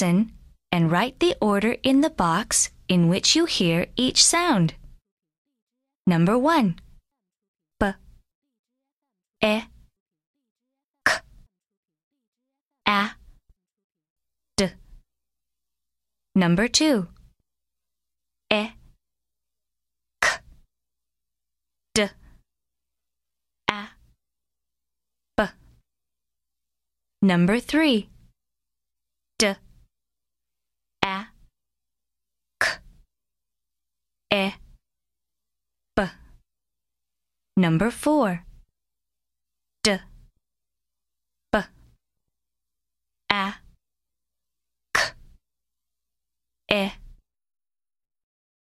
listen and write the order in the box in which you hear each sound. Number 1. B, E, K, A, D. Number 2. E, K, D, A, B. Number 3. D, A, K, E, B. Number 4. D, B, A,